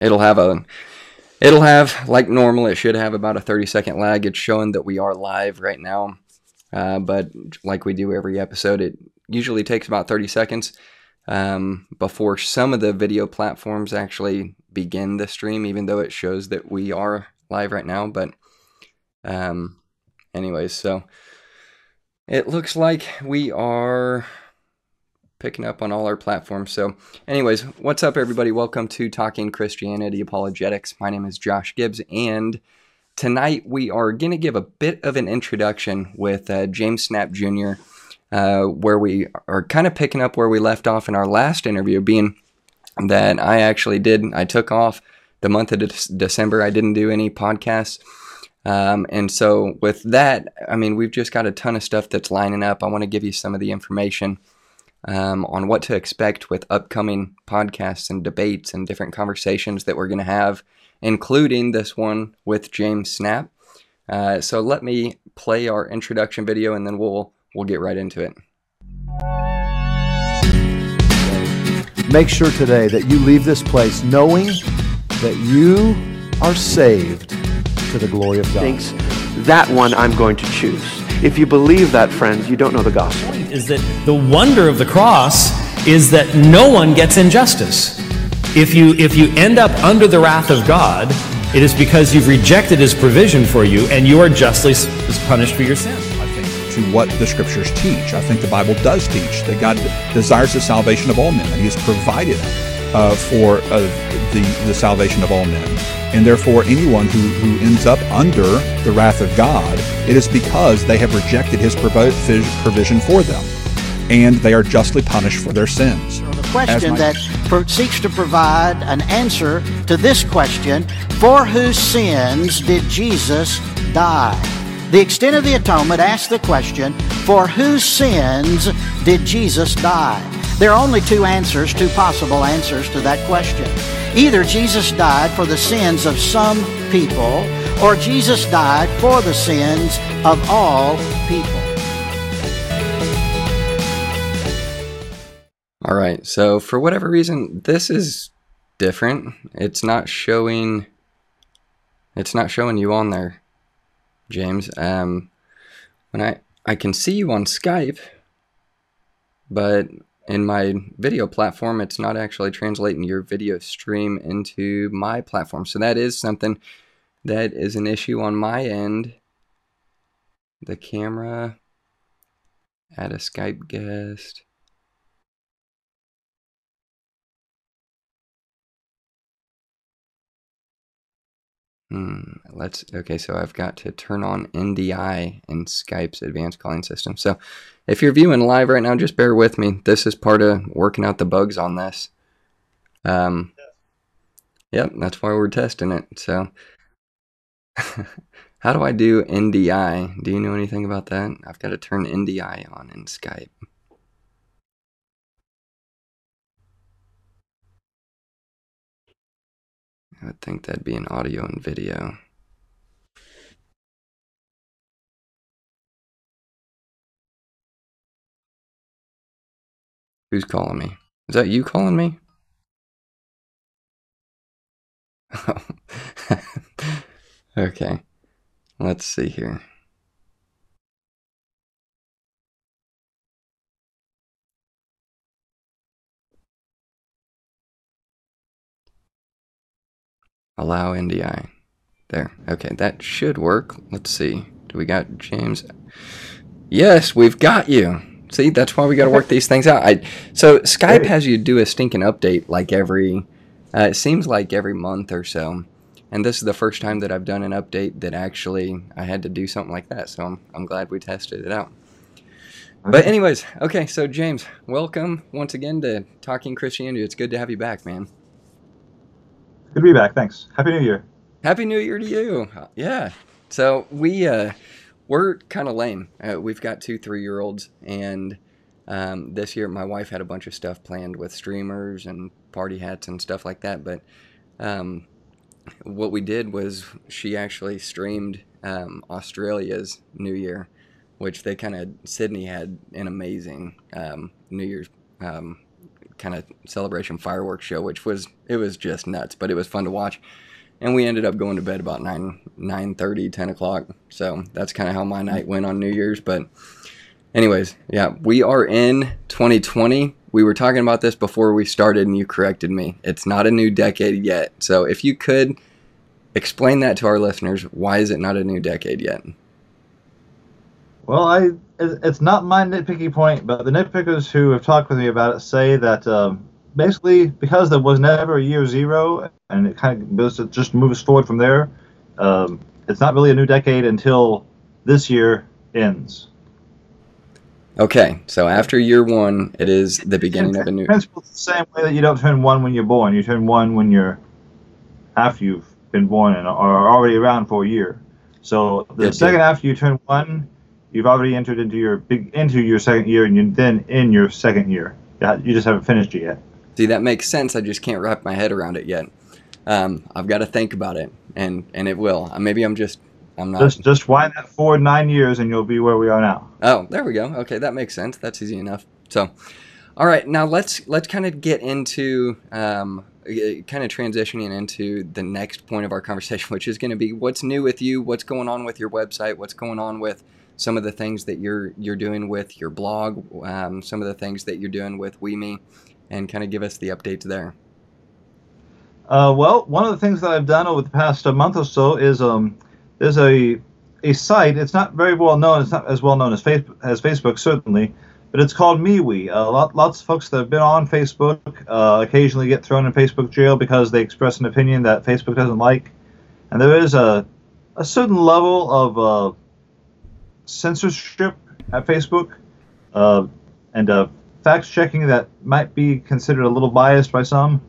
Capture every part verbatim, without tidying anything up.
It'll have a, it'll have, like normal, it should have about a thirty second lag. It's showing that we are live right now, uh, but like we do every episode, it usually takes about thirty seconds um, before some of the video platforms actually begin the stream, even though it shows that we are live right now. But um, anyways, so it looks like we are picking up on all our platforms. So anyways, what's up, everybody? Welcome to Talking Christianity Apologetics. My name is Josh Gibbs, and tonight we are going to give a bit of an introduction with uh, James Snapp Junior, uh, where we are kind of picking up where we left off in our last interview, being that I actually did, I took off the month of de- December. I didn't do any podcasts. Um, and so with that, I mean, we've just got a ton of stuff that's lining up. I want to give you some of the information Um, on what to expect with upcoming podcasts and debates and different conversations that we're going to have, including this one with James Snapp. Uh, so let me play our introduction video, and then we'll we'll get right into it. Make sure today that you leave this place knowing that you are saved to the glory of God. Thanks. That one I'm going to choose. If you believe that, friends, you don't know the gospel. Is that the wonder of the cross is that no one gets injustice. If you if you end up under the wrath of God, it is because you've rejected his provision for you, and you are justly punished for your sin. I think to what the scriptures teach. I think the Bible does teach that God desires the salvation of all men, and he has provided uh, for uh, the, the salvation of all men. And therefore, anyone who, who ends up under the wrath of God, it is because they have rejected his provision for them, and they are justly punished for their sins. So the question my... that seeks to provide an answer to this question, for whose sins did Jesus die? The extent of the atonement asks the question, for whose sins did Jesus die? There are only two answers, two possible answers to that question. Either Jesus died for the sins of some people, or Jesus died for the sins of all people. All right, so for whatever reason, this is different. It's not showing, it's not showing you on there, James. Um, when I, I can see you on Skype, but in my video platform, it's not actually translating your video stream into my platform. So that is something that is an issue on my end. The camera, add a Skype guest. Hmm, let's, okay, so I've got to turn on N D I in Skype's advanced calling system. So if you're viewing live right now, just bear with me. This is part of working out the bugs on this. Um, yep, that's why we're testing it. So how do I do N D I? Do you know anything about that? I've got to turn N D I on in Skype. I would think that'd be an audio and video. Who's calling me? Is that you calling me? Oh. Okay. Let's see here. Allow N D I. There. Okay, that should work. Let's see. Do we got James? Yes, we've got you. See, that's why we got to work these things out. I, so Skype has you do a stinking update like every, uh, it seems like every month or so. And this is the first time that I've done an update that actually I had to do something like that. So I'm, I'm glad we tested it out. But anyways, okay, so James, welcome once again to Talking Christianity. It's good to have you back, man. Good to be back. Thanks. Happy New Year. Happy New Year to you. Yeah. So we, uh, we're kind of lame. Uh, we've got two three-year-olds, and um, this year my wife had a bunch of stuff planned with streamers and party hats and stuff like that. But um, what we did was she actually streamed um, Australia's New Year, which they kind of, Sydney had an amazing um, New Year's um, kind of celebration fireworks show, which was, it was just nuts, but it was fun to watch. And we ended up going to bed about nine, nine thirty, ten o'clock. So that's kind of how my night went on New Year's. But anyways, yeah, we are in twenty twenty. We were talking about this before we started and you corrected me. It's not a new decade yet. So if you could explain that to our listeners, why is it not a new decade yet? Well, I it's not my nitpicky point, but the nitpickers who have talked with me about it say that um, basically because there was never a year zero and it kind of just moves forward from there, um, it's not really a new decade until this year ends. Okay, so after year one, it is the beginning of a new... It's the same way that you don't turn one when you're born. You turn one when you're after you've been born and are already around for a year. So the yeah, second yeah. after you turn one... You've already entered into your big into your second year, and you're then in your second year. You just haven't finished it yet. See, that makes sense. I just can't wrap my head around it yet. Um, I've got to think about it, and, and it will. Maybe I'm just I'm not. Just just wind that forward nine years, and you'll be where we are now. Oh, there we go. Okay, that makes sense. That's easy enough. So, all right, now let's let's kind of get into um, kind of transitioning into the next point of our conversation, which is going to be what's new with you, what's going on with your website, what's going on with some of the things that you're you're doing with your blog, um, some of the things that you're doing with WeMe, and kind of give us the updates there. Uh, well, one of the things that I've done over the past uh, month or so is um, there's a a site. It's not very well known. It's not as well known as Facebook, as Facebook certainly, but it's called MeWe. Uh, lot, lots of folks that have been on Facebook uh, occasionally get thrown in Facebook jail because they express an opinion that Facebook doesn't like, and there is a a certain level of uh, censorship at Facebook uh, and uh, fact-checking that might be considered a little biased by some.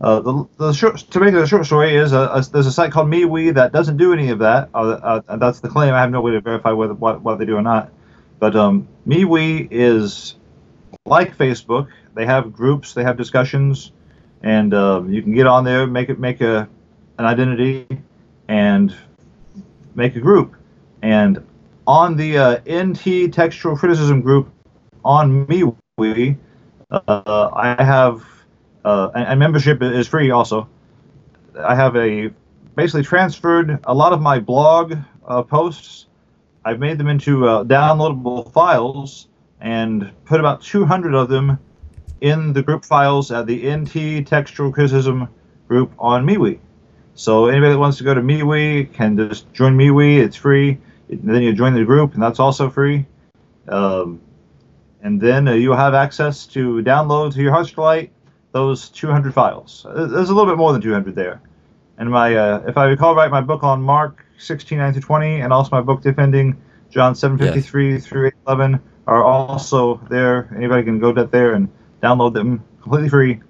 Uh, the, the short, to make it a short story is a, a, there's a site called MeWe that doesn't do any of that. Uh, uh, that's the claim. I have no way to verify whether what, what they do or not. But um, MeWe is like Facebook. They have groups. They have discussions. And uh, you can get on there, make it make a an identity, and make a group. And on the uh, N T Textual Criticism group on MeWe, uh, I have, uh, and membership is free also. I have a basically transferred a lot of my blog uh, posts. I've made them into uh, downloadable files and put about two hundred of them in the group files at the N T Textual Criticism group on MeWe. So anybody that wants to go to MeWe can just join MeWe. It's free. And then you join the group, and that's also free. Um, and then uh, you'll have access to download to your heart's delight those two hundred files. There's a little bit more than two hundred there. And my, uh, if I recall right, my book on Mark sixteen nine to twenty, and also my book defending John seven fifty-three yes. through eight eleven are also there. Anybody can go there and download them completely free.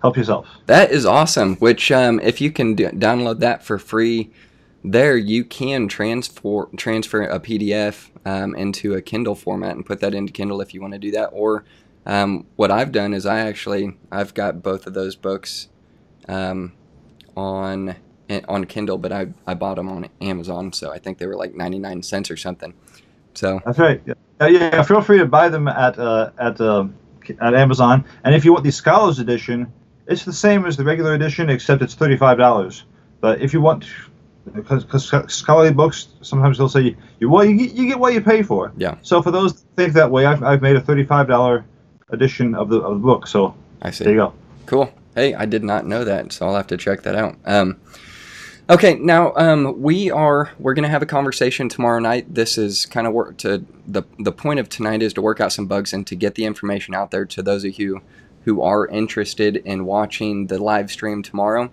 Help yourself. That is awesome. Which, um, if you can do- download that for free. There you can transfer transfer a P D F um, into a Kindle format and put that into Kindle if you want to do that. Or um, what I've done is I actually I've got both of those books um, on on Kindle, but I I bought them on Amazon, so I think they were like ninety-nine cents or something. So that's right. Yeah, yeah. Feel free to buy them at uh, at uh, at Amazon, and if you want the Scholars edition, it's the same as the regular edition except it's thirty-five dollars. But if you want to, because scholarly books, sometimes they'll say, you, well, you, you get what you pay for. Yeah. So for those that think that way, I've, I've made a thirty-five dollars edition of the, of the book. So I see. There you go. Cool. Hey, I did not know that, so I'll have to check that out. Um, okay, now um, we are, we're going to have a conversation tomorrow night. This is kind of work to, the, the point of tonight is to work out some bugs and to get the information out there to those of you who are interested in watching the live stream tomorrow.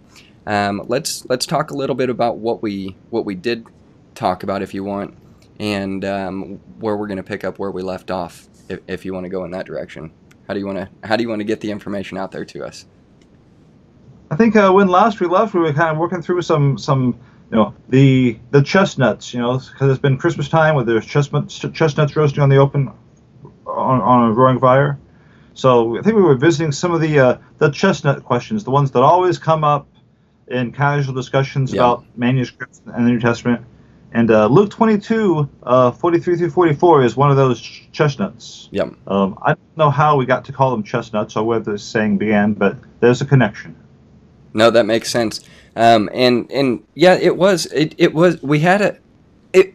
Um, let's let's talk a little bit about what we what we did talk about, if you want, and um, where we're going to pick up where we left off, if, if you want to go in that direction. How do you want to how do you want to get the information out there to us? I think uh, when last we left, we were kind of working through some some you know the the chestnuts, you know, because it's been Christmas time where there's chestnuts chestnuts roasting on the open on, on a roaring fire. So I think we were visiting some of the uh, the chestnut questions, the ones that always come up in casual discussions yeah. about manuscripts and the New Testament, And uh, Luke twenty-two, uh, forty-three through forty-four is one of those ch chestnuts. Yep. Um, I don't know how we got to call them chestnuts or where this saying began, but there's a connection. No, that makes sense. Um, and and yeah, it was it it was we had a it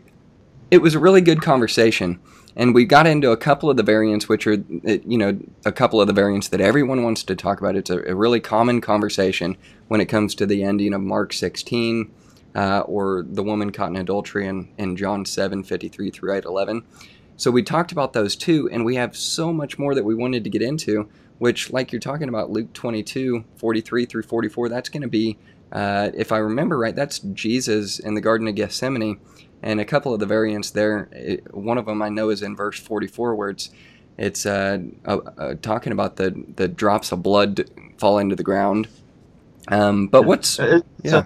it was a really good conversation, and we got into a couple of the variants, which are you know a couple of the variants that everyone wants to talk about. It's a, a really common conversation when it comes to the ending of Mark sixteen. Uh, or the woman caught in adultery in, in John seven fifty-three through eight eleven. So we talked about those two, and we have so much more that we wanted to get into, which, like you're talking about, Luke twenty-two, forty-three through forty-four, that's going to be, uh, if I remember right, that's Jesus in the Garden of Gethsemane, and a couple of the variants there, it, one of them I know is in verse forty-four, where it's, it's uh, uh, uh, talking about the, the drops of blood falling to the ground. Um, but what's... Yeah.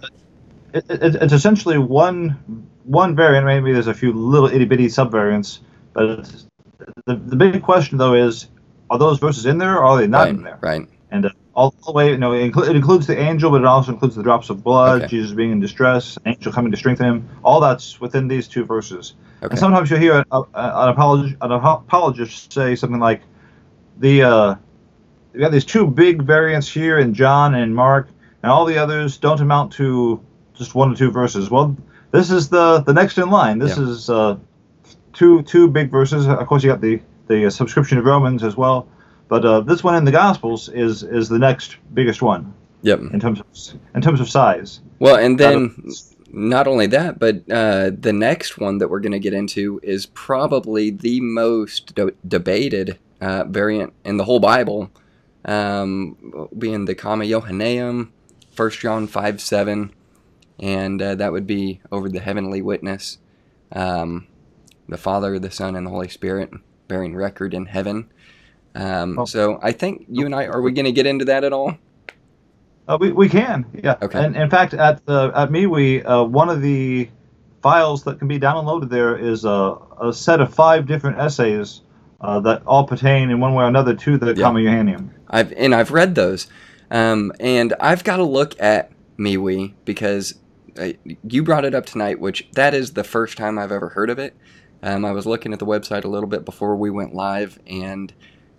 It, it, it's essentially one one variant. Maybe there's a few little itty bitty subvariants, but it's, the the big question though is, are those verses in there or are they not right, in there? Right. And uh, all the way, you know, it, incl it includes the angel, but it also includes the drops of blood, okay. Jesus being in distress, angel coming to strengthen him. All that's within these two verses. Okay. And sometimes you'll hear an, an, apolog an apologist say something like, the uh, we got these two big variants here in John and Mark, and all the others don't amount to just one or two verses. Well, this is the the next in line. This yeah. is uh, two two big verses. Of course, you got the the subscription of Romans as well, but uh, this one in the Gospels is is the next biggest one. Yep. In terms of in terms of size. Well, and then uh, not only that, but uh, the next one that we're going to get into is probably the most de debated uh, variant in the whole Bible, um, being the Comma Johanneum, first John five seven. And uh, that would be over the heavenly witness, um, the Father, the Son, and the Holy Spirit, bearing record in heaven. Um, oh. So I think you and I, are we going to get into that at all? Uh, we, we can, yeah. Okay. And in fact, at the, at MeWe, uh, one of the files that can be downloaded there is a, a set of five different essays uh, that all pertain in one way or another to the yeah. Comma Johanneum. I've, and I've read those. Um, and I've got to look at MeWe because... you brought it up tonight, which that is the first time I've ever heard of it. Um, I was looking at the website a little bit before we went live, and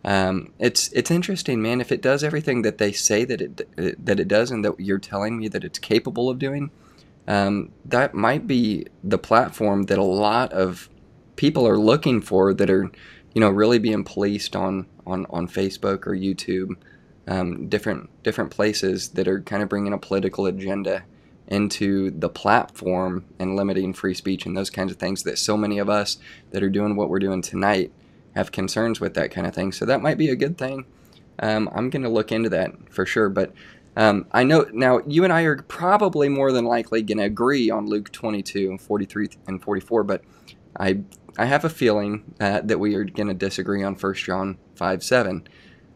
um, it's it's interesting, man. If it does everything that they say that it that it does, and that you're telling me that it's capable of doing, um, that might be the platform that a lot of people are looking for. That are, you know, really being policed on on on Facebook or YouTube, um, different different places that are kind of bringing a political agenda into the platform and limiting free speech and those kinds of things that so many of us that are doing what we're doing tonight have concerns with, that kind of thing. So that might be a good thing. Um, I'm going to look into that for sure. But um, I know now you and I are probably more than likely going to agree on Luke twenty-two, forty-three, and forty-four, but I I have a feeling uh, that we are going to disagree on first John five seven.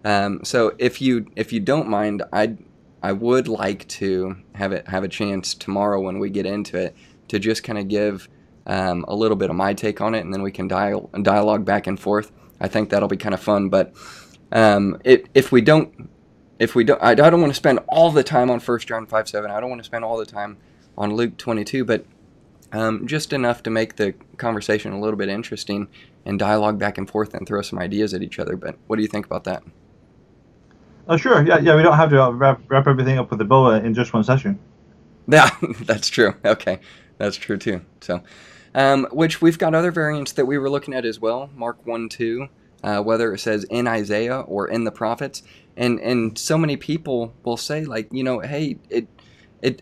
Um, so if you, if you don't mind, I'd I would like to have it have a chance tomorrow when we get into it to just kind of give um, a little bit of my take on it, and then we can dial, dialogue back and forth. I think that'll be kind of fun. But um, it, if we don't, if we don't, I, I don't want to spend all the time on first John five seven. I don't want to spend all the time on Luke twenty-two, but um, just enough to make the conversation a little bit interesting and dialogue back and forth and throw some ideas at each other. But what do you think about that? Oh, sure. Yeah, yeah. We don't have to wrap, wrap everything up with a boa in just one session. Yeah, that's true. Okay, that's true too. So, um, which we've got other variants that we were looking at as well. Mark one two, uh, whether it says in Isaiah or in the prophets, and and so many people will say like, you know, hey, it it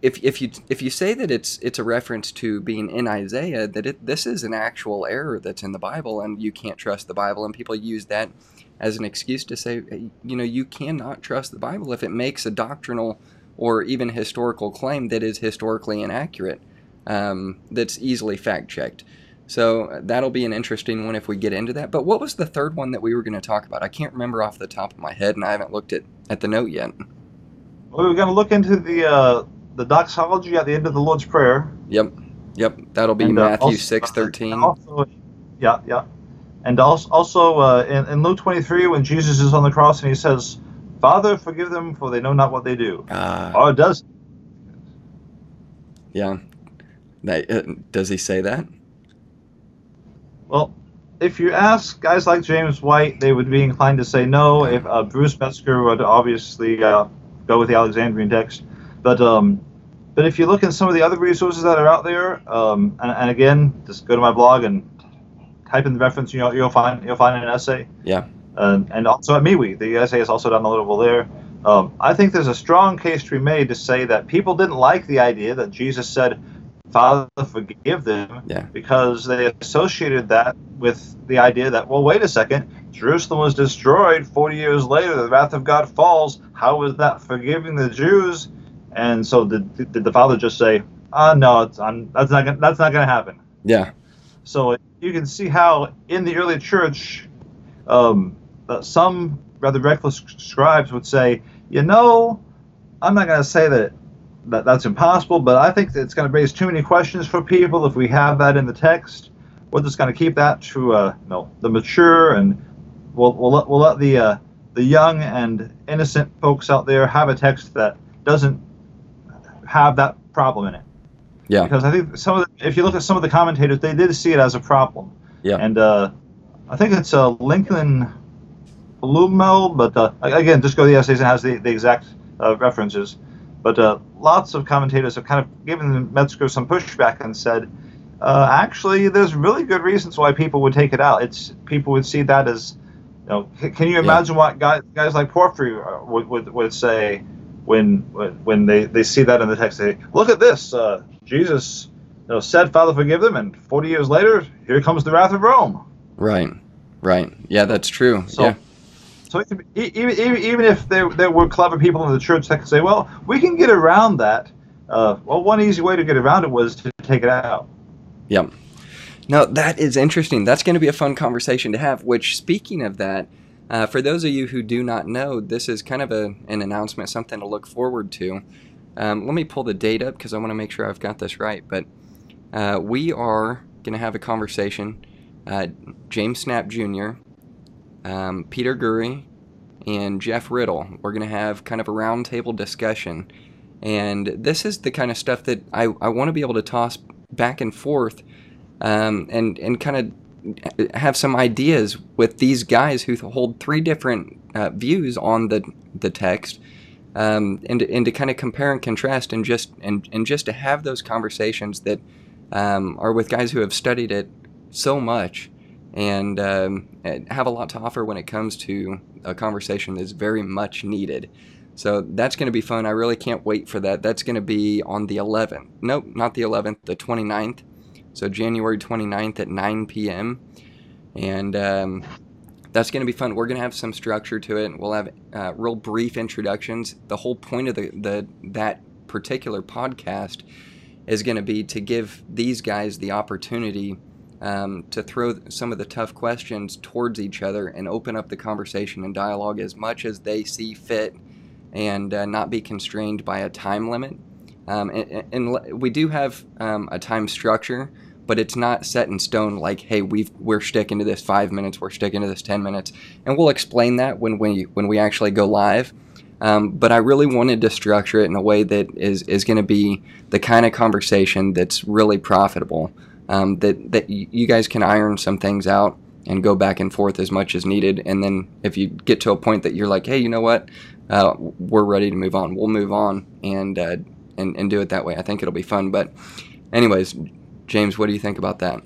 if if you if you say that it's it's a reference to being in Isaiah, that it this is an actual error that's in the Bible, and you can't trust the Bible, and people use that as an excuse to say, you know, you cannot trust the Bible if it makes a doctrinal or even historical claim that is historically inaccurate, um, that's easily fact-checked. So that'll be an interesting one if we get into that. But what was the third one that we were going to talk about? I can't remember off the top of my head, and I haven't looked at, at the note yet. Well, we're going to look into the uh, the doxology at the end of the Lord's Prayer. Yep, yep. That'll be and, uh, Matthew six thirteen. Yeah, yeah. And also, also uh, in, in Luke twenty-three, when Jesus is on the cross and he says, "Father, forgive them, for they know not what they do." Uh, or does. Yeah. That, uh, does he say that? Well, if you ask guys like James White, they would be inclined to say no. If uh, Bruce Metzger would obviously uh, go with the Alexandrian text. But um, but if you look in some of the other resources that are out there, um, and, and again, just go to my blog and type in the reference, you know, you'll find you'll find an essay. Yeah. Uh, and also at MeWe, the essay is also downloadable there. Um, I think there's a strong case to be made to say that people didn't like the idea that Jesus said, Father, forgive them, yeah. because they associated that with the idea that, well, wait a second, Jerusalem was destroyed forty years later, the wrath of God falls, how is that forgiving the Jews? And so did, did the Father just say, ah, oh, no, it's, I'm, that's not gonna, that's not going to happen. Yeah. So you can see how in the early church, um, some rather reckless scribes would say, you know, I'm not going to say that, that that's impossible, but I think that it's going to raise too many questions for people if we have that in the text. We're just going to keep that to uh, you know, the mature, and we'll, we'll let, we'll let the, uh, the young and innocent folks out there have a text that doesn't have that problem in it. Yeah. Because I think some of the, if you look at some of the commentators, they did see it as a problem. Yeah. And uh, I think it's uh, Lincoln Lumel, but uh, again, just go to the essays and has the, the exact uh, references. But uh, lots of commentators have kind of given Metzger some pushback and said, uh, actually, there's really good reasons why people would take it out. It's people would see that as, you know, can you imagine yeah. what guys, guys like Porphyry would, would, would say when when they, they see that in the text? They look at this. Uh, Jesus you know, said, Father, forgive them, and forty years later, here comes the wrath of Rome. Right, right. Yeah, that's true. So, yeah. So even, even, even if there, there were clever people in the church that could say, well, we can get around that, uh, well, one easy way to get around it was to take it out. Yep. Now, that is interesting. That's going to be a fun conversation to have, which, speaking of that, uh, for those of you who do not know, this is kind of a, an announcement, something to look forward to. Um, let me pull the date up because I want to make sure I've got this right. But uh, we are going to have a conversation. Uh, James Snapp Junior, Um, Peter Gurry, and Jeff Riddle. We're going to have kind of a roundtable discussion. And this is the kind of stuff that I, I want to be able to toss back and forth um, and, and kind of have some ideas with these guys who hold three different uh, views on the, the text um, and, and to kind of compare and contrast and just, and, and just to have those conversations that um, are with guys who have studied it so much and um, have a lot to offer when it comes to a conversation that's very much needed. So that's going to be fun. I really can't wait for that. That's going to be on the eleventh. Nope, not the eleventh, the twenty-ninth. So January twenty-ninth at nine p m And um, that's going to be fun. We're going to have some structure to it. We'll have uh, real brief introductions. The whole point of the, the that particular podcast is going to be to give these guys the opportunity Um, to throw some of the tough questions towards each other and open up the conversation and dialogue as much as they see fit and uh, not be constrained by a time limit. Um, and, and we do have um, a time structure, but it's not set in stone like, hey, we've, we're sticking to this five minutes, we're sticking to this ten minutes. And we'll explain that when we, when we actually go live. Um, but I really wanted to structure it in a way that is, is going to be the kind of conversation that's really profitable. Um, that, that you guys can iron some things out and go back and forth as much as needed. And then if you get to a point that you're like, hey, you know what, uh, we're ready to move on, we'll move on and, uh, and and do it that way. I think it'll be fun. But anyways, James, what do you think about that?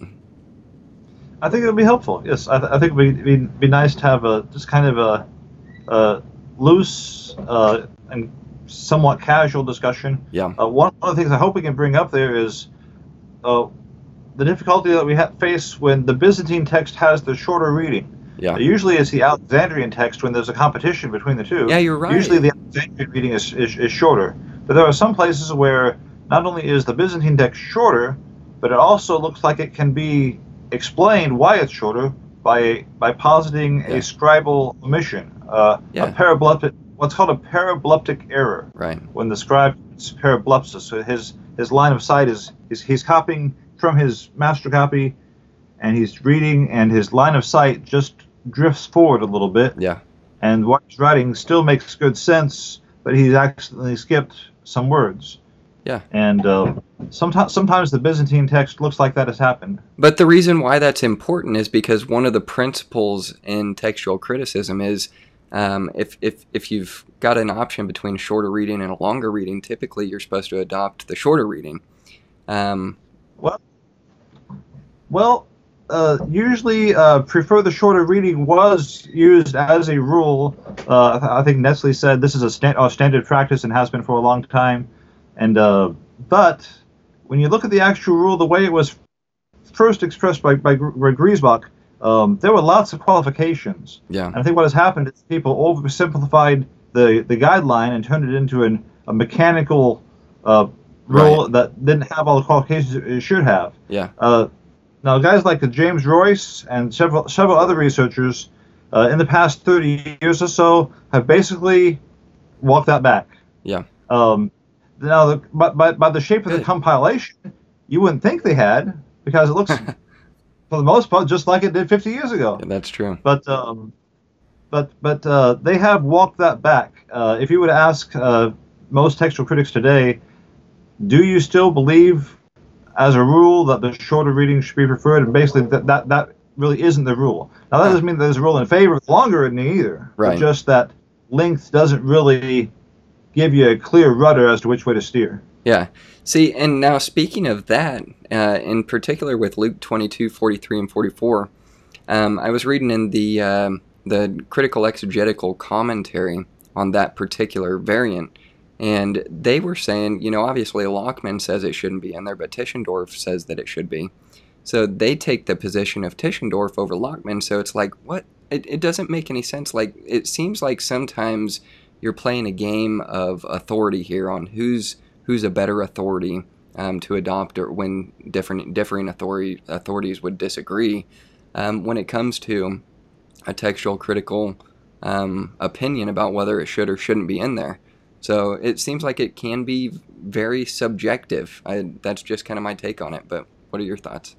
I think it'll be helpful. Yes, I, th- I think it'd be, it'd be nice to have a just kind of a, a loose uh, and somewhat casual discussion. Yeah. Uh, one of the things I hope we can bring up there is Uh, the difficulty that we ha- face when the Byzantine text has the shorter reading. Yeah. Usually it's the Alexandrian text when there's a competition between the two. Yeah, you're right. Usually the Alexandrian reading is, is, is shorter. But there are some places where not only is the Byzantine text shorter, but it also looks like it can be explained why it's shorter by by positing yeah. a scribal omission, uh, yeah. a parabluptic, what's called a parabluptic error. Right. When the scribe's parablupsis, so his, his line of sight is, is he's copying from his master copy, and he's reading, and his line of sight just drifts forward a little bit. Yeah. And what he's writing still makes good sense, but he's accidentally skipped some words. Yeah. And uh, Sometimes, sometimes the Byzantine text looks like that has happened. But the reason why that's important is because one of the principles in textual criticism is um, if, if, if you've got an option between a shorter reading and a longer reading, typically you're supposed to adopt the shorter reading. Um, well, well uh, usually uh, prefer the shorter reading was used as a rule. Uh, I think Nestle said this is a stand, uh, standard practice and has been for a long time. And uh, but when you look at the actual rule, the way it was first expressed by by, by Griesbach, um, there were lots of qualifications. Yeah. And I think what has happened is people oversimplified the, the guideline and turned it into an, a mechanical uh, rule right. that didn't have all the qualifications it should have. Yeah. Uh, now guys like James Royce and several several other researchers uh, in the past thirty years or so have basically walked that back. Yeah. Um. Now, the, by, by, by the shape of the compilation, you wouldn't think they had, because it looks, for the most part, just like it did fifty years ago. Yeah, that's true. But um, but but uh, they have walked that back. Uh, if you would ask uh, most textual critics today, do you still believe, as a rule, that the shorter reading should be preferred? And basically, that that, that really isn't the rule. Now, that doesn't mean that there's a rule in favor of the longer reading either. Right. It's just that length doesn't really give you a clear rudder as to which way to steer. Yeah. See, and now speaking of that, uh, in particular with Luke twenty-two forty-three and forty-four, um, I was reading in the uh, the critical exegetical commentary on that particular variant, and they were saying, you know, obviously Lachman says it shouldn't be in there, but Tischendorf says that it should be. So they take the position of Tischendorf over Lachman, so it's like, what? It, it doesn't make any sense. Like, it seems like sometimes you're playing a game of authority here on who's who's a better authority um, to adopt, or when different differing authority authorities would disagree um, when it comes to a textual critical um, opinion about whether it should or shouldn't be in there. So it seems like it can be very subjective. I, that's just kind of my take on it. But what are your thoughts?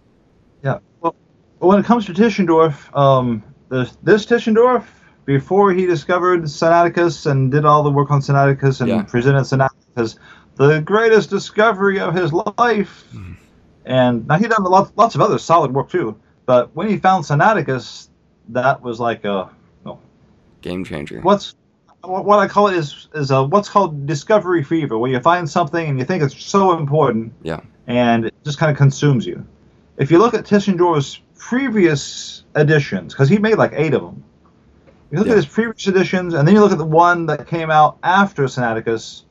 Yeah. Well, when it comes to Tischendorf, um, this, this Tischendorf, before he discovered Sinaiticus and did all the work on Sinaiticus and yeah. presented Sinaiticus as the greatest discovery of his life, mm. and now he'd done lots, lots of other solid work too. But when he found Sinaiticus, that was like a oh, game changer. What's what I call it is is a what's called discovery fever, where you find something and you think it's so important, yeah, and it just kind of consumes you. If you look at Tischendorf's previous editions, because he made like eight of them. You look yeah. at his previous editions, and then you look at the one that came out after Sinaiticus.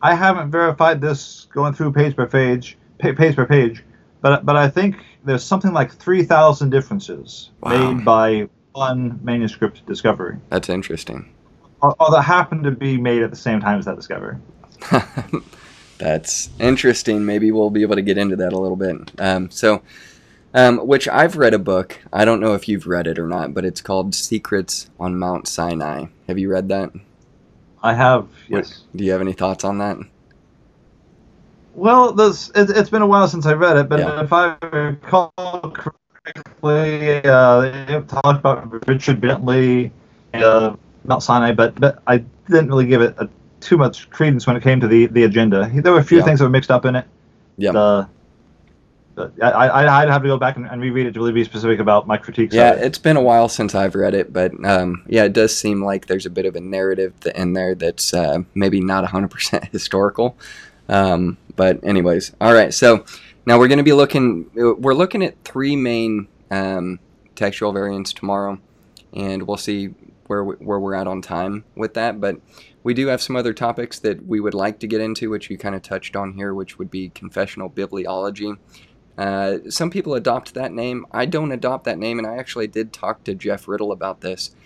I haven't verified this going through page by page, page by page, but but I think there's something like three thousand differences wow. made by one manuscript discovery. That's interesting. Or, or that happened to be made at the same time as that discovery. That's interesting. Maybe we'll be able to get into that a little bit. Um, so... Um, which I've read a book. I don't know if you've read it or not, but it's called Secrets on Mount Sinai. Have you read that? I have, yes. What, do you have any thoughts on that? Well, this, it, it's been a while since I read it, but yeah. if I recall correctly, uh, they talked about Richard Bentley and uh, Mount Sinai, but, but I didn't really give it a, too much credence when it came to the, the agenda. There were a few yeah. things that were mixed up in it. Yeah. Uh, But I, I'd have to go back and, and reread it to really be specific about my critiques. Yeah, it. It's been a while since I've read it, but um, yeah, it does seem like there's a bit of a narrative in there that's uh, maybe not one hundred percent historical. Um, but anyways, all right. So now we're going to be looking. We're looking at three main um, textual variants tomorrow, and we'll see where we, where we're at on time with that. But we do have some other topics that we would like to get into, which you kind of touched on here, which would be confessional bibliology. Uh, some people adopt that name. I don't adopt that name, and I actually did talk to Jeff Riddle about this.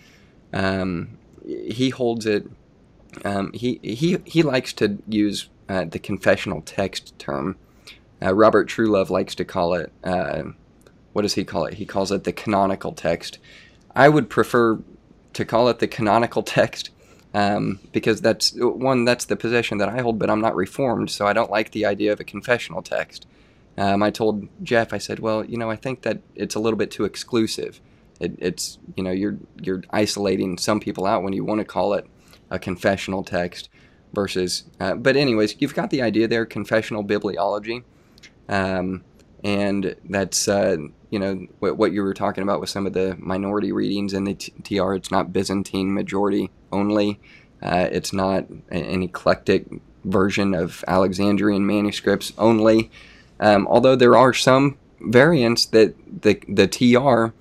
Um, he holds it. Um, he he he likes to use uh, the confessional text term. Uh, Robert True Love likes to call it. Uh, what does he call it? He calls it the canonical text. I would prefer to call it the canonical text um, because that's one. That's the position that I hold. But I'm not Reformed, so I don't like the idea of a confessional text. Um, I told Jeff, I said, well, you know, I think that it's a little bit too exclusive. It, it's, you know, you're you're isolating some people out when you want to call it a confessional text verses. Uh, but anyways, you've got the idea there, confessional bibliology. Um, and that's, uh, you know, what, what you were talking about with some of the minority readings in the T R. It's not Byzantine majority only. Uh, it's not an eclectic version of Alexandrian manuscripts only. Um, although there are some variants that the the T R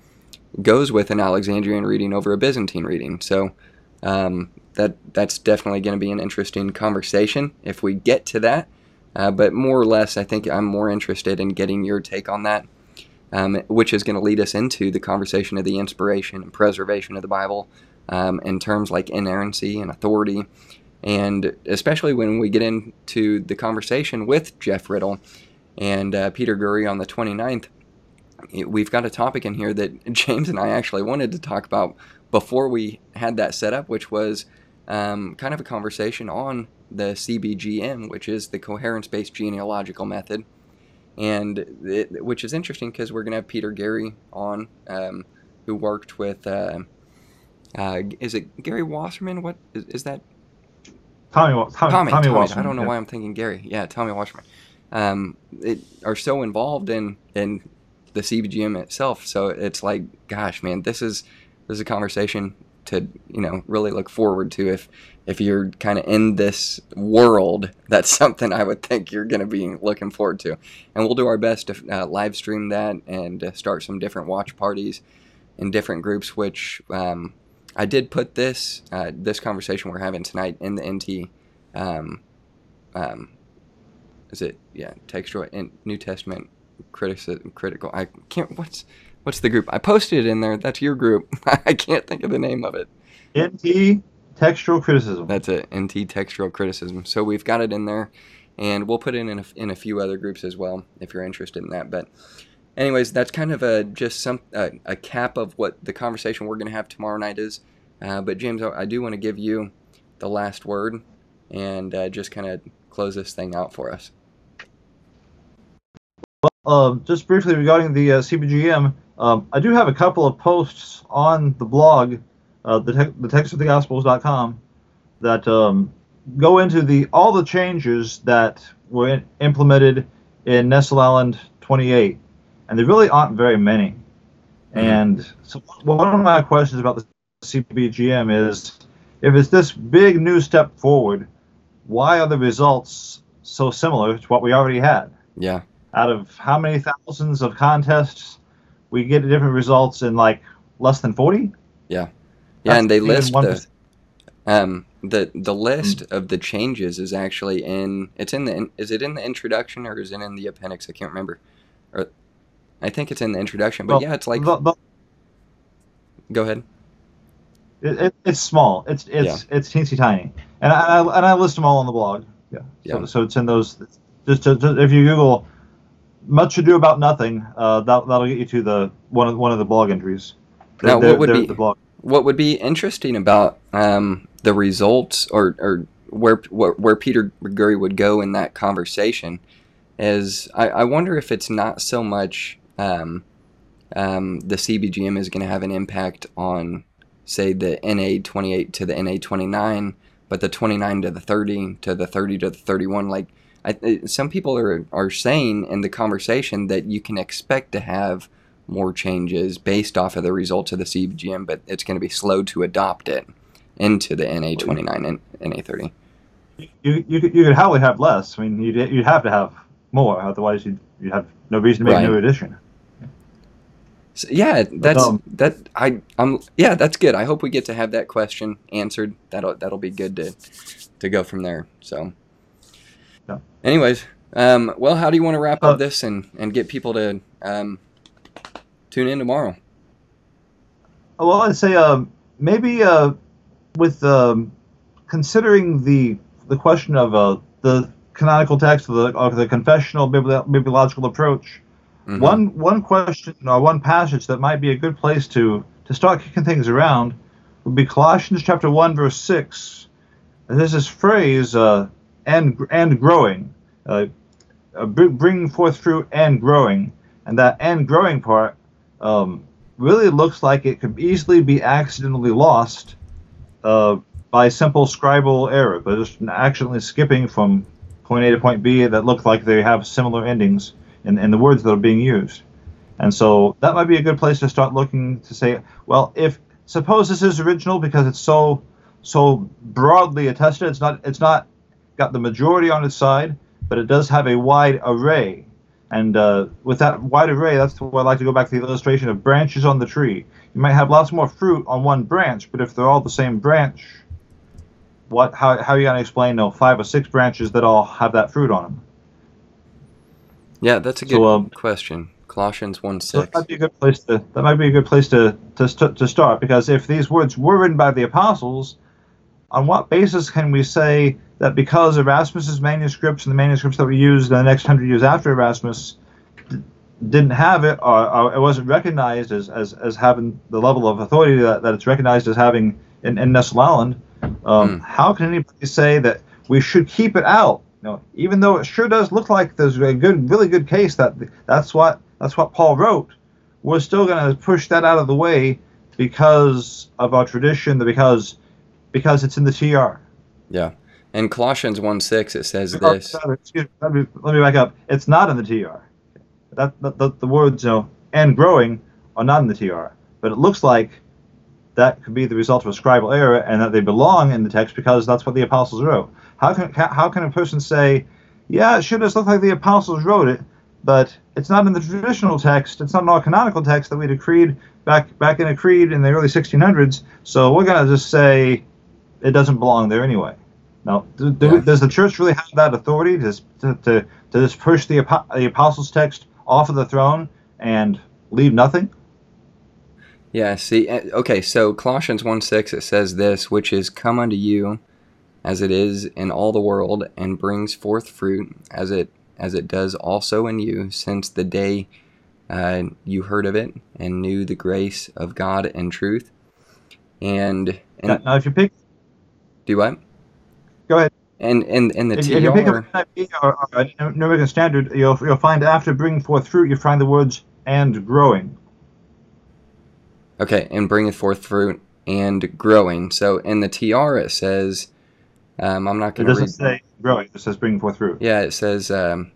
goes with an Alexandrian reading over a Byzantine reading. So um, that that's definitely going to be an interesting conversation if we get to that. Uh, but more or less, I think I'm more interested in getting your take on that, um, which is going to lead us into the conversation of the inspiration and preservation of the Bible um, in terms like inerrancy and authority. And especially when we get into the conversation with Jeff Riddle and uh, Peter Gurry on the twenty-ninth, we've got a topic in here that James and I actually wanted to talk about before we had that set up, which was um, kind of a conversation on the C B G M, which is the coherence-based genealogical method, and it, which is interesting because we're going to have Peter Gurry on, um, who worked with, uh, uh, is it Gary Wasserman? What is, is that? Tommy, Tommy, Tommy, Tommy Wasserman. I don't know yeah. why I'm thinking Gary. Yeah, Tommy Wasserman. Um, it, are so involved in, in the C B G M itself. So it's like, gosh, man, this is this is a conversation to, you know, really look forward to. If if you're kind of in this world, that's something I would think you're going to be looking forward to. And we'll do our best to uh, live stream that and uh, start some different watch parties in different groups, which um, I did put this, uh, this conversation we're having tonight in the N T um, um Is it yeah? Textual and New Testament criticism, critical. I can't. What's what's the group? I posted it in there. That's your group. I can't think of the name of it. N T Textual Criticism. That's it. N T Textual Criticism. So we've got it in there, and we'll put it in a, in a few other groups as well if you're interested in that. But, anyways, that's kind of a just some a, a cap of what the conversation we're going to have tomorrow night is. Uh, but James, I do want to give you the last word and uh, just kind of close this thing out for us. Uh, just briefly regarding the uh, C B G M, um, I do have a couple of posts on the blog, uh, the, te- the text of the gospels dot com, that um, go into the all the changes that were in, implemented in Nestle-Aland twenty-eight, and there really aren't very many. Mm-hmm. And so one of my questions about the C B G M is, if it's this big new step forward, why are the results so similar to what we already had? Yeah. Out of how many thousands of contests, we get different results in like less than forty. Yeah, yeah, that's and they list the, um, the the list mm-hmm. of the changes is actually in it's in the is it in the introduction or is it in the appendix? I can't remember. Or I think it's in the introduction, but well, yeah, it's like. The, the, go ahead. It, it, it's small. It's it's yeah. it's teensy tiny, and I, I and I list them all on the blog. Yeah. yeah. So so it's in those. Just, to, just if you Google. Much Ado About Nothing. Uh, that that'll get you to the one of one of the blog entries. They're, now, what would be the blog. What would be interesting about um, the results, or or where where Peter Gurry would go in that conversation, is I, I wonder if it's not so much um, um, the C B G M is going to have an impact on, say, the N A twenty-eight to the N A twenty-nine, but the twenty-nine to the thirty to the thirty to the thirty-one, like. I, some people are, are saying in the conversation that you can expect to have more changes based off of the results of the C B G M, but it's going to be slow to adopt it into the N A twenty-nine and N A thirty. You you could, you could hardly have less. I mean, you'd, you'd have to have more, otherwise you'd, you'd have no reason to make right. a new addition. So, yeah, that's but, um, that. I I'm yeah, that's good. I hope we get to have that question answered. That'll that'll be good to to go from there. So. No. Anyways, um, well, how do you want to wrap uh, up this and, and get people to um, tune in tomorrow? Well, I'd say uh, maybe uh, with um, considering the the question of uh, the canonical text, the or the confessional bibli- bibliological approach, mm-hmm. one one question or one passage that might be a good place to, to start kicking things around would be Colossians chapter one verse six. There's this phrase. Uh, And and growing, uh, bringing forth fruit and growing, and that and growing part um, really looks like it could easily be accidentally lost uh, by simple scribal error, but just accidentally skipping from point A to point B that look like they have similar endings in, in the words that are being used. And so that might be a good place to start looking to say, well, if suppose this is original because it's so so broadly attested, it's not it's not got the majority on its side, but it does have a wide array. And uh, with that wide array, that's why I like to go back to the illustration of branches on the tree. You might have lots more fruit on one branch, but if they're all the same branch, what? How, how are you going to explain no five or six branches that all have that fruit on them? Yeah, that's a good so, um, question. Colossians one six. So that might be a good place to that might be a good place to to to start, because if these words were written by the apostles, on what basis can we say that because Erasmus's manuscripts and the manuscripts that we used in the next hundred years after Erasmus d didn't have it, or, or it wasn't recognized as, as, as having the level of authority that, that it's recognized as having in, in Nestle-Aland, um, mm. how can anybody say that we should keep it out? You know, even though it sure does look like there's a good, really good case that that's what that's what Paul wrote, we're still going to push that out of the way because of our tradition, because because it's in the T R. Yeah. In Colossians one six, it says this. Oh, excuse me, let, me, let me back up. It's not in the T R. That, that, that the words, you know, and growing are not in the T R. But it looks like that could be the result of a scribal error, and that they belong in the text because that's what the apostles wrote. How can how can a person say, yeah, it sure does look like the apostles wrote it, but it's not in the traditional text. It's not in our canonical text that we decreed back back in a creed in the early sixteen hundreds. So we're gonna just say it doesn't belong there anyway. Now, do, do, yeah. does the church really have that authority to to, to, to just push the, the apostles' text off of the throne and leave nothing? Yeah, see, okay, so Colossians one six, it says this, which is, come unto you as it is in all the world, and brings forth fruit as it as it does also in you, since the day uh, you heard of it and knew the grace of God and truth. And, and now, now if you pick... Do what? Go ahead. And and and the if, T R. If you pick up an I P or, or a New American Standard, you'll you'll find after bringing forth fruit, you find the words and growing. Okay, and bringing forth fruit and growing. So in the T R it says, um, I'm not going to. It doesn't read, say growing. It says bringing forth fruit. Yeah, it says um,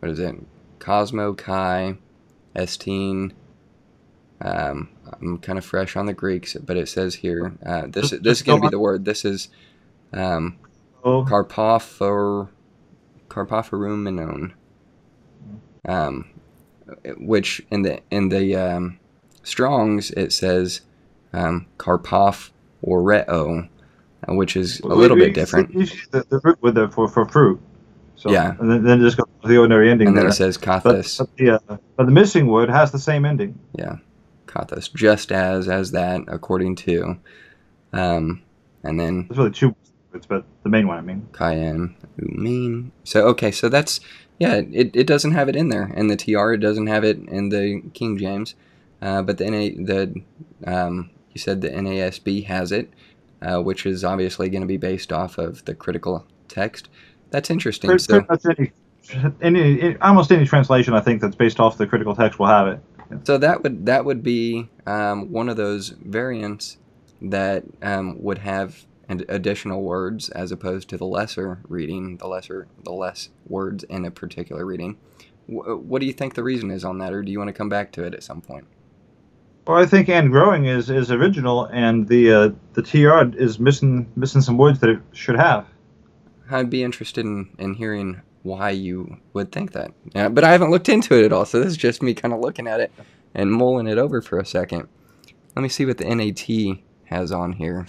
what is it? Cosmo Chi, Estine. Um, I'm kind of fresh on the Greeks, but it says here uh, this just, this is going to be the word. This is. Um, oh. Carpopher, Carpophorumenon, um, which in the in the um, Strong's it says um, Carpoph or Reo, which is a little we, bit different. We, the, the root with the for for fruit. So, yeah, and then, then just go to the ordinary ending. And there. Then it says kathos. But, but, the, uh, but the missing word has the same ending. Yeah, kathos, just as as that, according to, um, and then. There's really two. But the main one, I mean. Cayenne. Mean. So, okay, so that's, yeah, it, it doesn't have it in there. In the T R, it doesn't have it in the King James. Uh, but the, N A, the um, you said the N A S B has it, uh, which is obviously going to be based off of the critical text. That's interesting. Pretty, so, pretty much any, any, almost any translation, I think, that's based off the critical text will have it. Yeah. So that would, that would be um, one of those variants that um, would have and additional words as opposed to the lesser reading, the lesser, the less words in a particular reading. W what do you think the reason is on that, or do you want to come back to it at some point? Well, I think "and growing" is is original, and the uh, the T R is missing missing some words that it should have. I'd be interested in in hearing why you would think that, yeah, but I haven't looked into it at all, so this is just me kind of looking at it and mulling it over for a second. Let me see what the N A T has on here.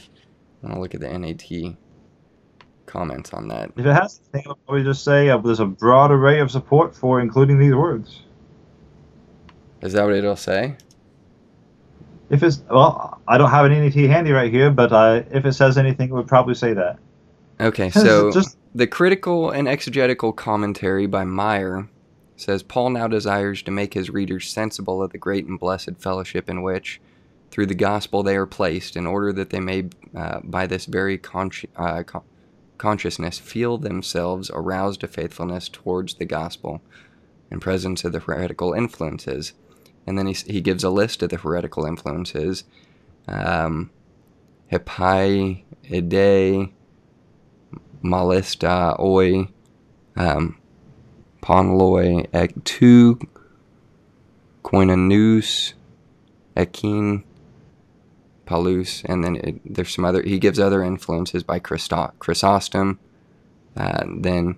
I'm gonna look at the N A T comments on that. If it has to think, I'll probably just say uh, there's a broad array of support for including these words. Is that what it'll say? If it's well, I don't have an N A T handy right here, but uh, if it says anything, it would probably say that. Okay, so just... the critical and exegetical commentary by Meyer says Paul now desires to make his readers sensible of the great and blessed fellowship in which, through the gospel, they are placed, in order that they may, uh, by this very consci uh, con consciousness, feel themselves aroused to faithfulness towards the gospel in presence of the heretical influences. And then he, he gives a list of the heretical influences, um, Hepai, Ede, Malesta, Oi, um, Ponloi, Ektu, Koinanus, Ekin, Palus, and then it, there's some other, he gives other influences by Christo, Chrysostom, uh, then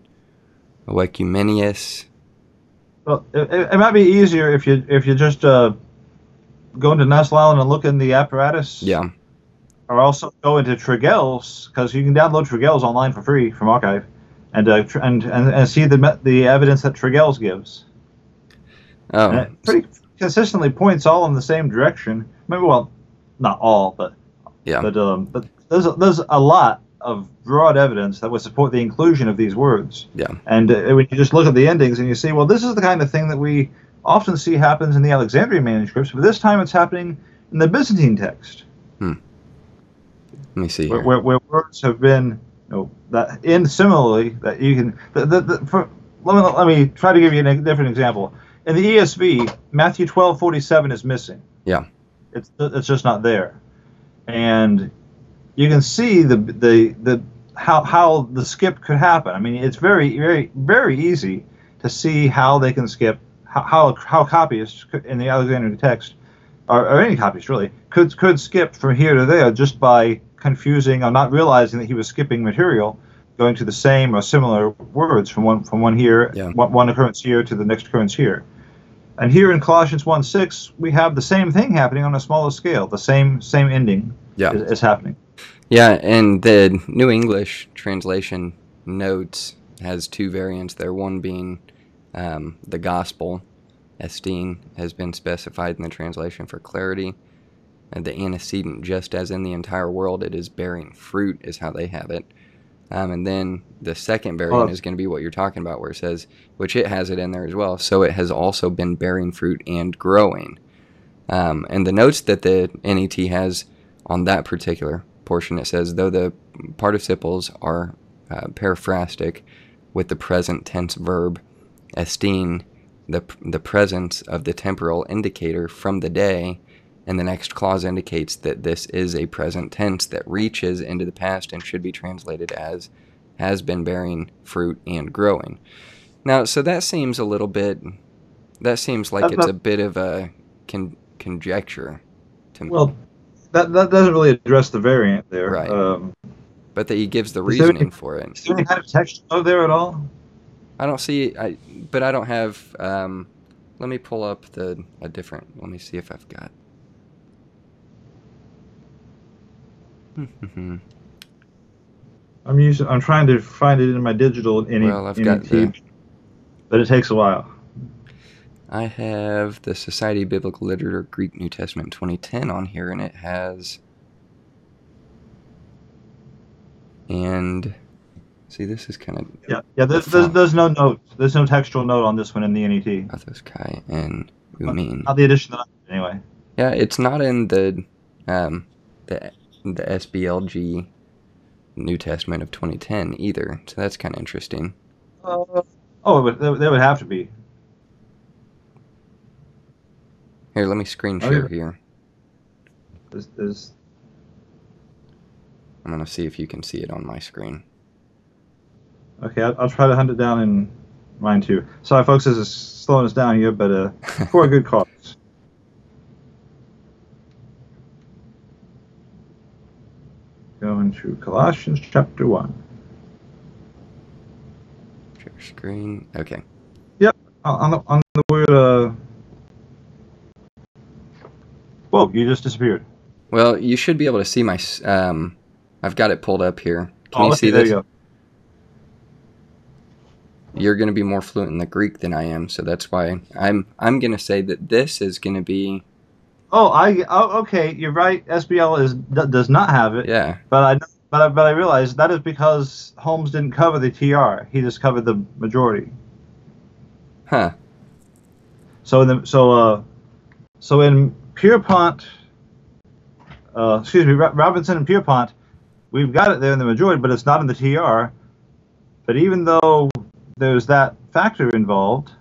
Oecumenius. Well, it, it might be easier if you if you just uh, go into Nestle-Aland and look in the apparatus. Yeah. Or also go into Tregelles, because you can download Tregelles online for free from Archive, and uh, tr and, and and see the the evidence that Tregelles gives. Oh. And it pretty consistently points all in the same direction. Maybe well, not all, but yeah. But um, but there's a, there's a lot of broad evidence that would support the inclusion of these words. Yeah. And uh, when you just look at the endings and you see, well, this is the kind of thing that we often see happens in the Alexandrian manuscripts, but this time it's happening in the Byzantine text. Hmm. Let me see. Where, where, where words have been, you know, that in similarly that you can. The, the, the, for, let me let me try to give you a different example. In the E S V, Matthew twelve forty-seven is missing. Yeah. It's it's just not there, and you can see the the the how how the skip could happen. I mean, it's very very very easy to see how they can skip, how how, how copyists in the Alexandrian text, or, or any copyist really, could could skip from here to there just by confusing or not realizing that he was skipping material, going to the same or similar words from one from one here, yeah. one, one occurrence here to the next occurrence here. And here in Colossians one six, we have the same thing happening on a smaller scale. The same same ending yeah. is, is happening. Yeah, and the New English Translation notes has two variants there. One being um, the Gospel, Esteem, has been specified in the translation for clarity. And the antecedent, just as in the entire world, it is bearing fruit, is how they have it. Um, and then the second variant oh. is going to be what you're talking about, where it says, which it has it in there as well, so it has also been bearing fruit and growing. Um, and the notes that the N E T has on that particular portion, it says, though the participles are uh, periphrastic with the present tense verb, esteem, the, the presence of the temporal indicator from the day, and the next clause indicates that this is a present tense that reaches into the past and should be translated as has been bearing fruit and growing. Now, so that seems a little bit, that seems like That's it's not, a bit of a con conjecture to me. Well, that, that doesn't really address the variant there. Right. Um, but that he gives the reasoning any, for it. Is there any kind of text out there at all? I don't see, I, but I don't have, um, let me pull up the a different, let me see if I've got. I'm using. I'm trying to find it in my digital N E T, well, I've got the, but it takes a while. I have the Society of Biblical Literature Greek New Testament twenty ten on here, and it has. And see, this is kind of yeah yeah. There's there's, there's no note. There's no textual note on this one in the N E T. Athos Kai and Umin. Not the edition that I did anyway. Yeah, it's not in the um the. the S B L G New Testament of twenty ten either, so that's kind of interesting. Uh, oh, it would, there would have to be. Here, let me screen share oh, yeah. here. This, this. I'm going to see if you can see it on my screen. Okay, I'll, I'll try to hunt it down in mine too. Sorry, folks, this is slowing us down here, but uh, for a good cause. Going to Colossians chapter one. Share screen. Okay. Yep. On the on the word. Uh... Whoa! You just disappeared. Well, you should be able to see my. Um, I've got it pulled up here. Can oh, you see there this? You go. You're going to be more fluent in the Greek than I am, so that's why I'm. I'm going to say that this is going to be. Oh, I oh, okay. You're right. S B L is does not have it. Yeah. But I but I, but I realized that is because Holmes didn't cover the T R. He just covered the majority. Huh. So in the, so uh, so in Pierpont, uh, excuse me, Robinson and Pierpont, we've got it there in the majority, but it's not in the T R. But even though there's that factor involved,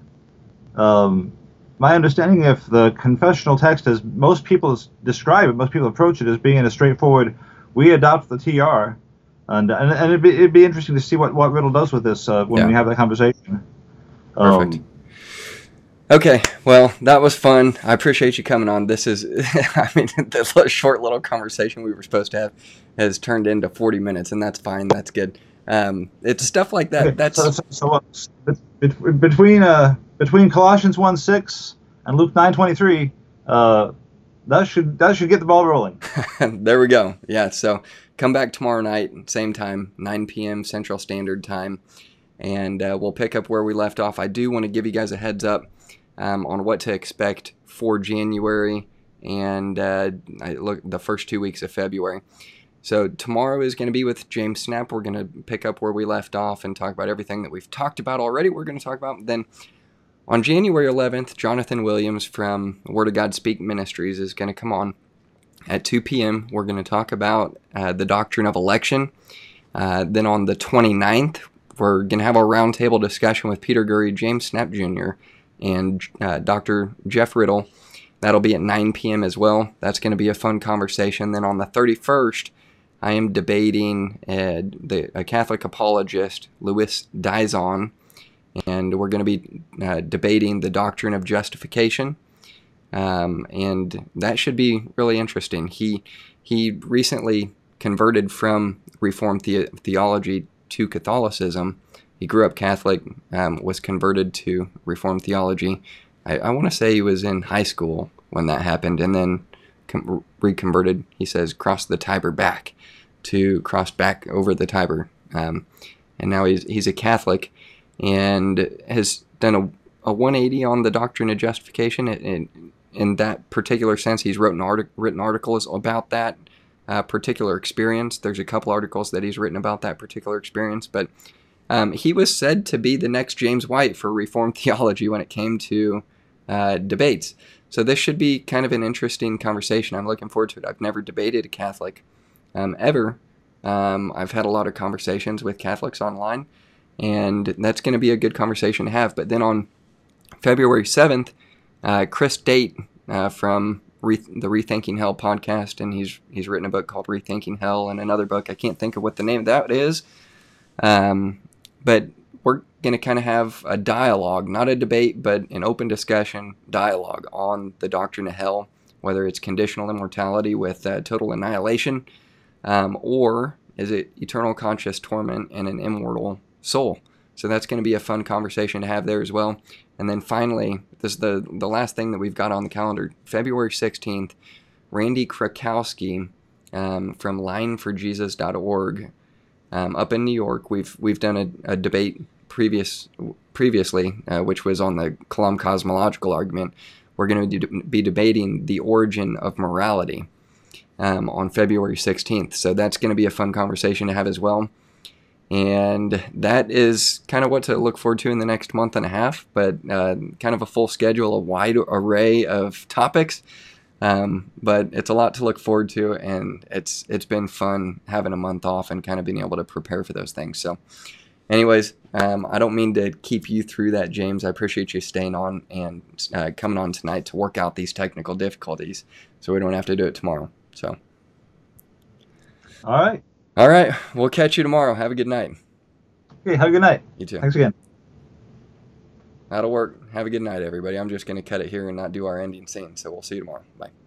um. my understanding of the confessional text is most people describe it, most people approach it as being a straightforward, we adopt the T R, and and, and it'd, be, it'd be interesting to see what, what Riddle does with this uh, when yeah. we have that conversation. Perfect. Um, Okay, well, that was fun. I appreciate you coming on. This is, I mean, the short little conversation we were supposed to have has turned into forty minutes, and that's fine. That's good. Um, it's stuff like that. Okay, that's so, so, so uh, between uh, between Colossians one six and Luke nine twenty-three. Uh, that should that should get the ball rolling. There we go. Yeah. So come back tomorrow night, same time, nine p.m. Central Standard Time, and uh, we'll pick up where we left off. I do want to give you guys a heads up. Um, on what to expect for January and uh, I look the first two weeks of February. So tomorrow is going to be with James Snapp. We're going to pick up where we left off and talk about everything that we've talked about already. We're going to talk about then on January eleventh, Jonathan Williams from Word of God Speak Ministries is going to come on at two p.m. We're going to talk about uh, the doctrine of election. Uh, then on the twenty-ninth, we're going to have a roundtable discussion with Peter Gurry, James Snapp Junior, and uh, Doctor Jeff Riddle. That'll be at nine p.m. as well. That's going to be a fun conversation. Then on the thirty-first, I am debating uh, the, a Catholic apologist, Louis Dizon, and we're going to be uh, debating the doctrine of justification, um, and that should be really interesting. He he recently converted from Reformed the- theology to Catholicism. He grew up Catholic, um, was converted to Reformed theology. I, I want to say he was in high school when that happened, and then com- reconverted, he says, crossed the Tiber back, to cross back over the Tiber. Um, and now he's he's a Catholic and has done a, a one eighty on the doctrine of justification. It, it, in that particular sense, he's wrote an artic- written articles about that uh, particular experience. There's a couple articles that he's written about that particular experience, but... Um, he was said to be the next James White for Reformed theology when it came to uh, debates. So this should be kind of an interesting conversation. I'm looking forward to it. I've never debated a Catholic um, ever. Um, I've had a lot of conversations with Catholics online, and that's going to be a good conversation to have. But then on February seventh, uh, Chris Date uh, from Re- the Rethinking Hell podcast, and he's he's written a book called Rethinking Hell and another book. I can't think of what the name of that is. Um, But we're going to kind of have a dialogue, not a debate, but an open discussion dialogue on the doctrine of hell, whether it's conditional immortality with uh, total annihilation, um, or is it eternal conscious torment and an immortal soul. So that's going to be a fun conversation to have there as well. And then finally, this is the, the last thing that we've got on the calendar, February sixteenth, Randy Krakowski um, from line for jesus dot org. Um, up in New York, we've we've done a, a debate previous previously, uh, which was on the Kalam cosmological argument. We're going to de- be debating the origin of morality um, on February sixteenth. So that's going to be a fun conversation to have as well. And that is kind of what to look forward to in the next month and a half, but uh, kind of a full schedule, a wide array of topics. Um, but it's a lot to look forward to, and it's it's been fun having a month off and kind of being able to prepare for those things. So anyways, um, I don't mean to keep you through that, James. I appreciate you staying on and uh, coming on tonight to work out these technical difficulties so we don't have to do it tomorrow. So, all right. All right. We'll catch you tomorrow. Have a good night. Okay, have a good night. You too. Thanks again. That'll work. Have a good night, everybody. I'm just going to cut it here and not do our ending scene. So we'll see you tomorrow. Bye.